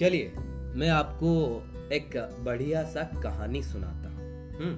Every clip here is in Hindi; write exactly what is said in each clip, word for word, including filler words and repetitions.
चलिए मैं आपको एक बढ़िया सा कहानी सुनाता हूँ।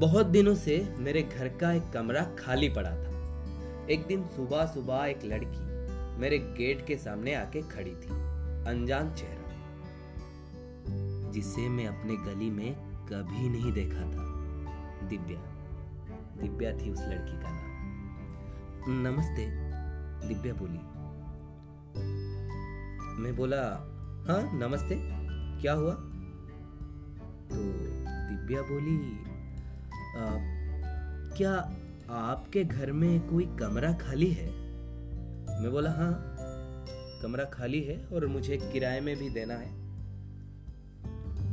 बहुत दिनों से मेरे घर का एक कमरा खाली पड़ा था। एक दिन सुबह सुबह एक लड़की मेरे गेट के सामने आके खड़ी थी। अनजान चेहरा जिसे मैं अपने गली में कभी नहीं देखा था। दिव्या दिव्या थी उस लड़की का नाम। नमस्ते, दिव्या बोली। मैं बोला, हाँ नमस्ते, क्या हुआ? तो दिव्या बोली, आ, क्या आपके घर में कोई कमरा खाली है? मैं बोला, हाँ कमरा खाली है और मुझे किराए में भी देना है।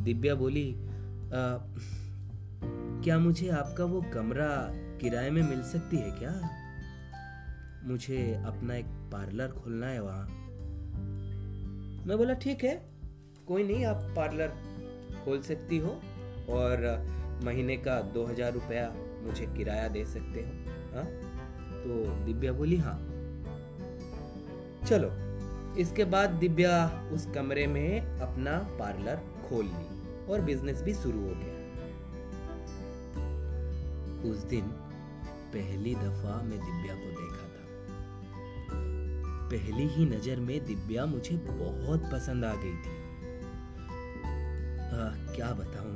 दिव्या बोली, आ, क्या मुझे आपका वो कमरा किराए में मिल सकती है क्या? मुझे अपना एक पार्लर खोलना है वहाँ। मैं बोला, ठीक है कोई नहीं, आप पार्लर खोल सकती हो और महीने का दो हजार रुपया मुझे किराया दे सकते हो, हाँ? तो दिव्या बोली, हाँ चलो। इसके बाद दिव्या उस कमरे में अपना पार्लर खोल ली और बिजनेस भी शुरू हो गया। उस दिन पहली दफा मैं दिव्या को देखा था। पहली ही नजर में दिव्या मुझे बहुत पसंद आ गई थी। आ, क्या बताऊं,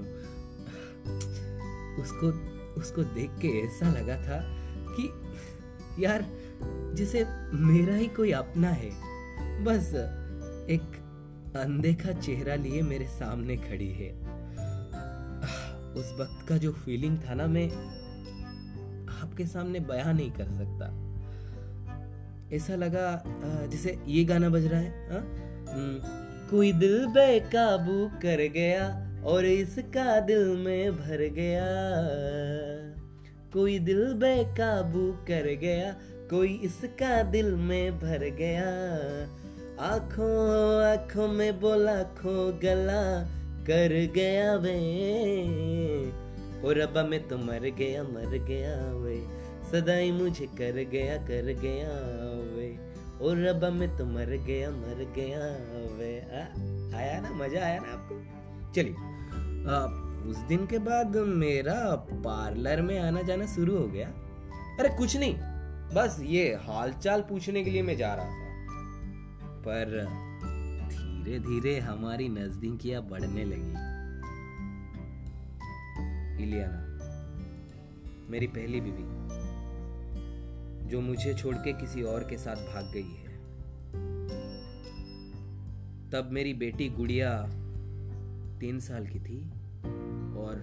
उसको उसको देख के ऐसा लगा था कि यार जैसे मेरा ही कोई अपना है, बस एक अनदेखा चेहरा लिए मेरे सामने खड़ी है। उस वक्त का जो फीलिंग था ना, मैं आपके सामने बयां नहीं कर सकता। ऐसा लगा जैसे ये गाना बज रहा है, हाँ? कोई दिल बेकाबू कर गया और इसका दिल में भर गया। कोई दिल बेकाबू कर गया, कोई इसका दिल में भर गया। आँखों आँखों में बोला खो गला कर गया वे, और अब मैं तो मर गया मर गया वे, सदाई मुझे कर गया कर गया वे, और अब मैं तो मर गया मर गया वे। आ, आया ना, मजा आया ना आपको? चलिए, उस दिन के बाद मेरा पार्लर में आना जाना शुरू हो गया। अरे कुछ नहीं, बस ये हालचाल पूछने के लिए मैं जा रहा था। पर धीरे धीरे हमारी नजदीकियां बढ़ने लगी। इलिया, मेरी पहली बीवी, जो मुझे छोड़ के किसी और के साथ भाग गई है। तब मेरी बेटी गुड़िया तीन साल की थी और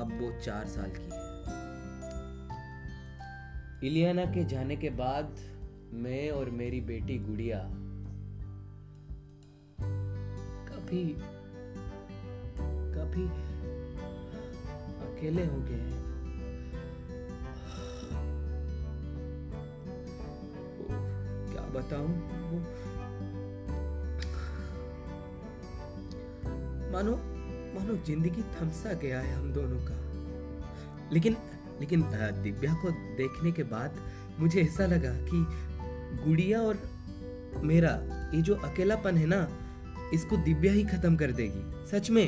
अब वो चार साल की है। इलियाना के जाने के बाद मैं और मेरी बेटी गुड़िया कभी कभी अकेले हो गए हैं। बताऊं, मानो मानो जिंदगी थमसा गया है हम दोनों का। लेकिन लेकिन दिव्या को देखने के बाद मुझे ऐसा लगा कि गुड़िया और मेरा ये जो अकेलापन है ना, इसको दिव्या ही खत्म कर देगी, सच में।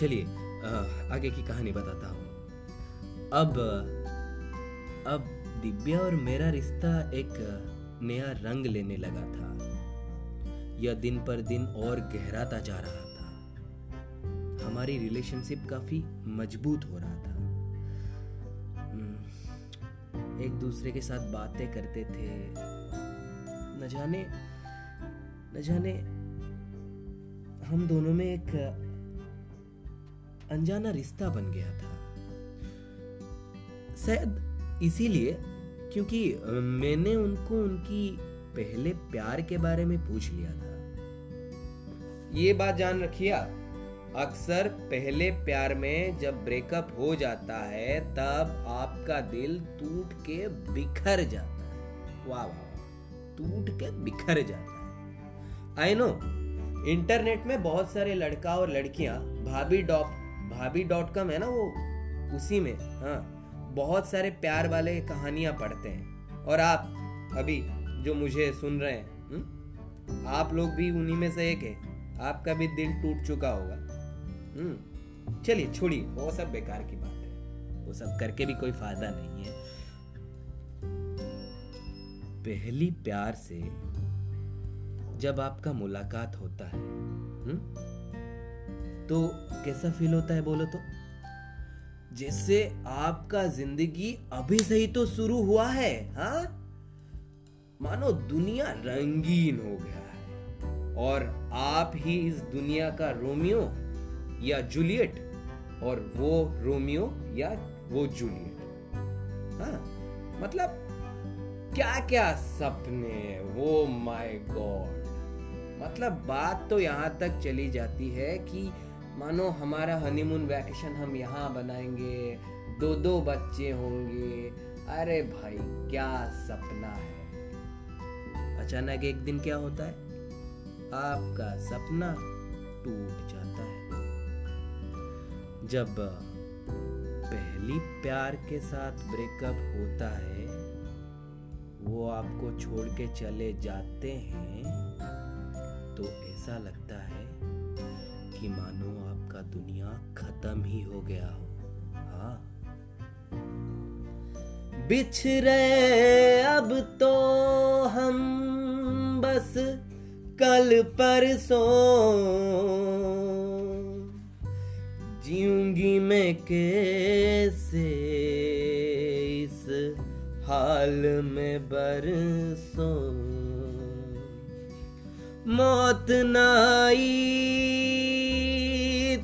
चलिए आगे की कहानी बताता हूँ। अब अब दिव्या और मेरा रिश्ता एक नया रंग लेने लगा था। यह दिन पर दिन और गहराता जा रहा था। हमारी रिलेशनशिप काफी मजबूत हो रहा था। एक दूसरे के साथ बातें करते थे। न जाने न जाने हम दोनों में एक अनजाना रिश्ता बन गया था। शायद इसीलिए, क्योंकि मैंने उनको उनकी पहले प्यार के बारे में पूछ लिया था। ये बात जान रखिए, अक्सर पहले प्यार में जब ब्रेकअप हो जाता है तब आपका दिल टूट के बिखर जाता है। वाह वाह, टूट के बिखर जाता है। आई नो, इंटरनेट में बहुत सारे लड़का और लड़कियां भाभी डॉट भाभी डॉट कॉम है ना, वो उसी में हाँ बहुत सारे प्यार वाले कहानियां पढ़ते हैं। और आप अभी जो मुझे सुन रहे हैं, आप लोग भी उन्हीं में से एक है, आपका भी दिल टूट चुका होगा। चलिए छोड़िए, वो सब बेकार की बात है, वो सब करके भी कोई फायदा नहीं है। पहली प्यार से जब आपका मुलाकात होता है हुँ? तो कैसा फील होता है बोलो तो? जैसे आपका जिंदगी अभी से ही तो शुरू हुआ है। हाँ, मानो दुनिया रंगीन हो गया है और आप ही इस दुनिया का रोमियो या जूलियट और वो रोमियो या वो जूलियट। हाँ, मतलब क्या क्या सपने, वो माय गॉड। मतलब बात तो यहाँ तक चली जाती है कि मानो हमारा हनीमून वैकेशन हम यहाँ बनाएंगे, दो दो बच्चे होंगे, अरे भाई क्या सपना है। अचानक एक दिन क्या होता है, आपका सपना टूट जाता है। जब पहली प्यार के साथ ब्रेकअप होता है, वो आपको छोड़ के चले जाते हैं, तो ऐसा लगता है कि मानो आपका दुनिया खत्म ही हो गया हो। हाँ, बिछड़े अब तो हम बस कल परसों, जीऊंगी मैं कैसे इस हाल में बरसों, मौत ना आई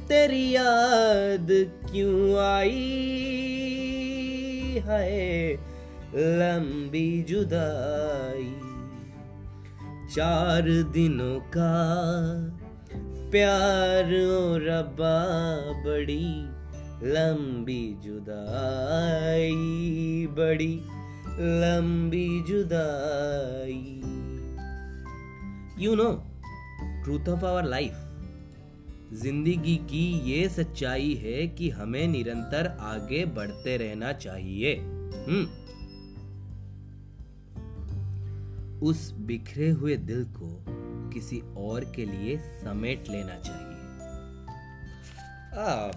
तेरी याद क्यों आई, है लंबी जुदाई, चार दिनों का प्यार ओ रब्बा बड़ी लंबी जुदाई, बड़ी लंबी जुदाई। You know truth of our life, जिंदगी की ये सच्चाई है कि हमें निरंतर आगे बढ़ते रहना चाहिए। हम्म उस बिखरे हुए दिल को किसी और के लिए समेट लेना चाहिए। आ,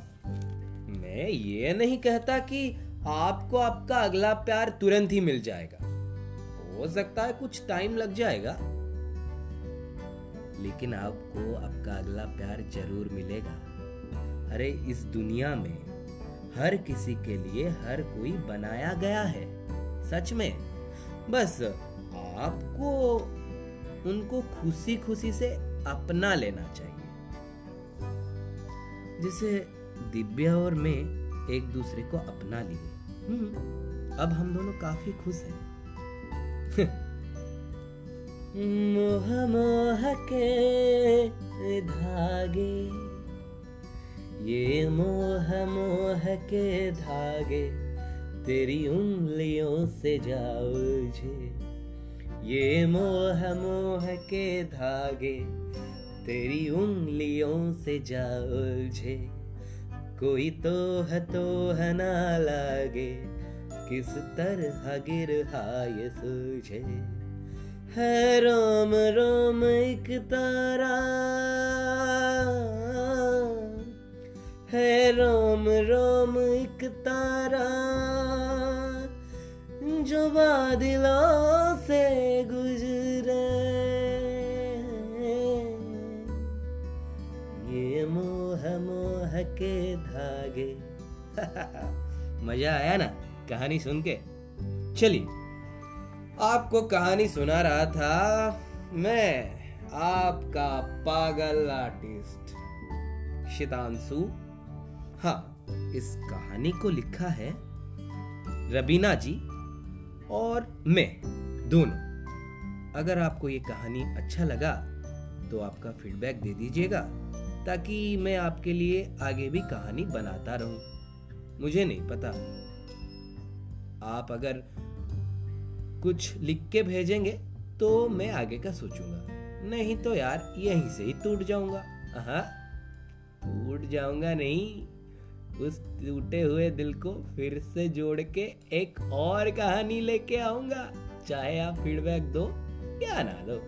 मैं ये नहीं कहता कि आपको आपका अगला प्यार तुरंत ही मिल जाएगा, हो सकता है कुछ टाइम लग जाएगा, लेकिन आपको आपका अगला प्यार जरूर मिलेगा। अरे इस दुनिया में हर किसी के लिए हर कोई बनाया गया है, सच में। बस आपको उनको खुशी खुशी से अपना लेना चाहिए। जैसे दिव्या और मैं एक दूसरे को अपना लिए, अब हम दोनों काफी खुश हैं। मोह मोह के धागे, ये मोह मोह के धागे तेरी उंगलियों से जा उलझे, ये मोह मोह के धागे तेरी उंगलियों से जा उलझे, कोई तो है तो है ना लागे, किस तरह गिर हाय सूझे, है रोम रोम एक तारा, है रोम रोम एक तारा, जो बादलों से गुजरे, ये मोह मोह के धागे। मजा आया ना कहानी सुन के? चलिए, आपको कहानी सुना रहा था मैं, आपका पागल आर्टिस्ट शितांशु। हाँ, इस कहानी को लिखा है रबीना जी और मैं दोनों। अगर आपको ये कहानी अच्छा लगा तो आपका फीडबैक दे दीजिएगा, ताकि मैं आपके लिए आगे भी कहानी बनाता रहूं। मुझे नहीं पता, आप अगर कुछ लिख के भेजेंगे तो मैं आगे का सोचूंगा, नहीं तो यार यहीं से ही टूट जाऊंगा। हाँ, टूट जाऊंगा नहीं, उस टूटे हुए दिल को फिर से जोड़ के एक और कहानी लेके आऊंगा, चाहे आप फीडबैक दो या ना दो।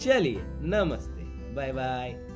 चलिए नमस्ते, बाय बाय।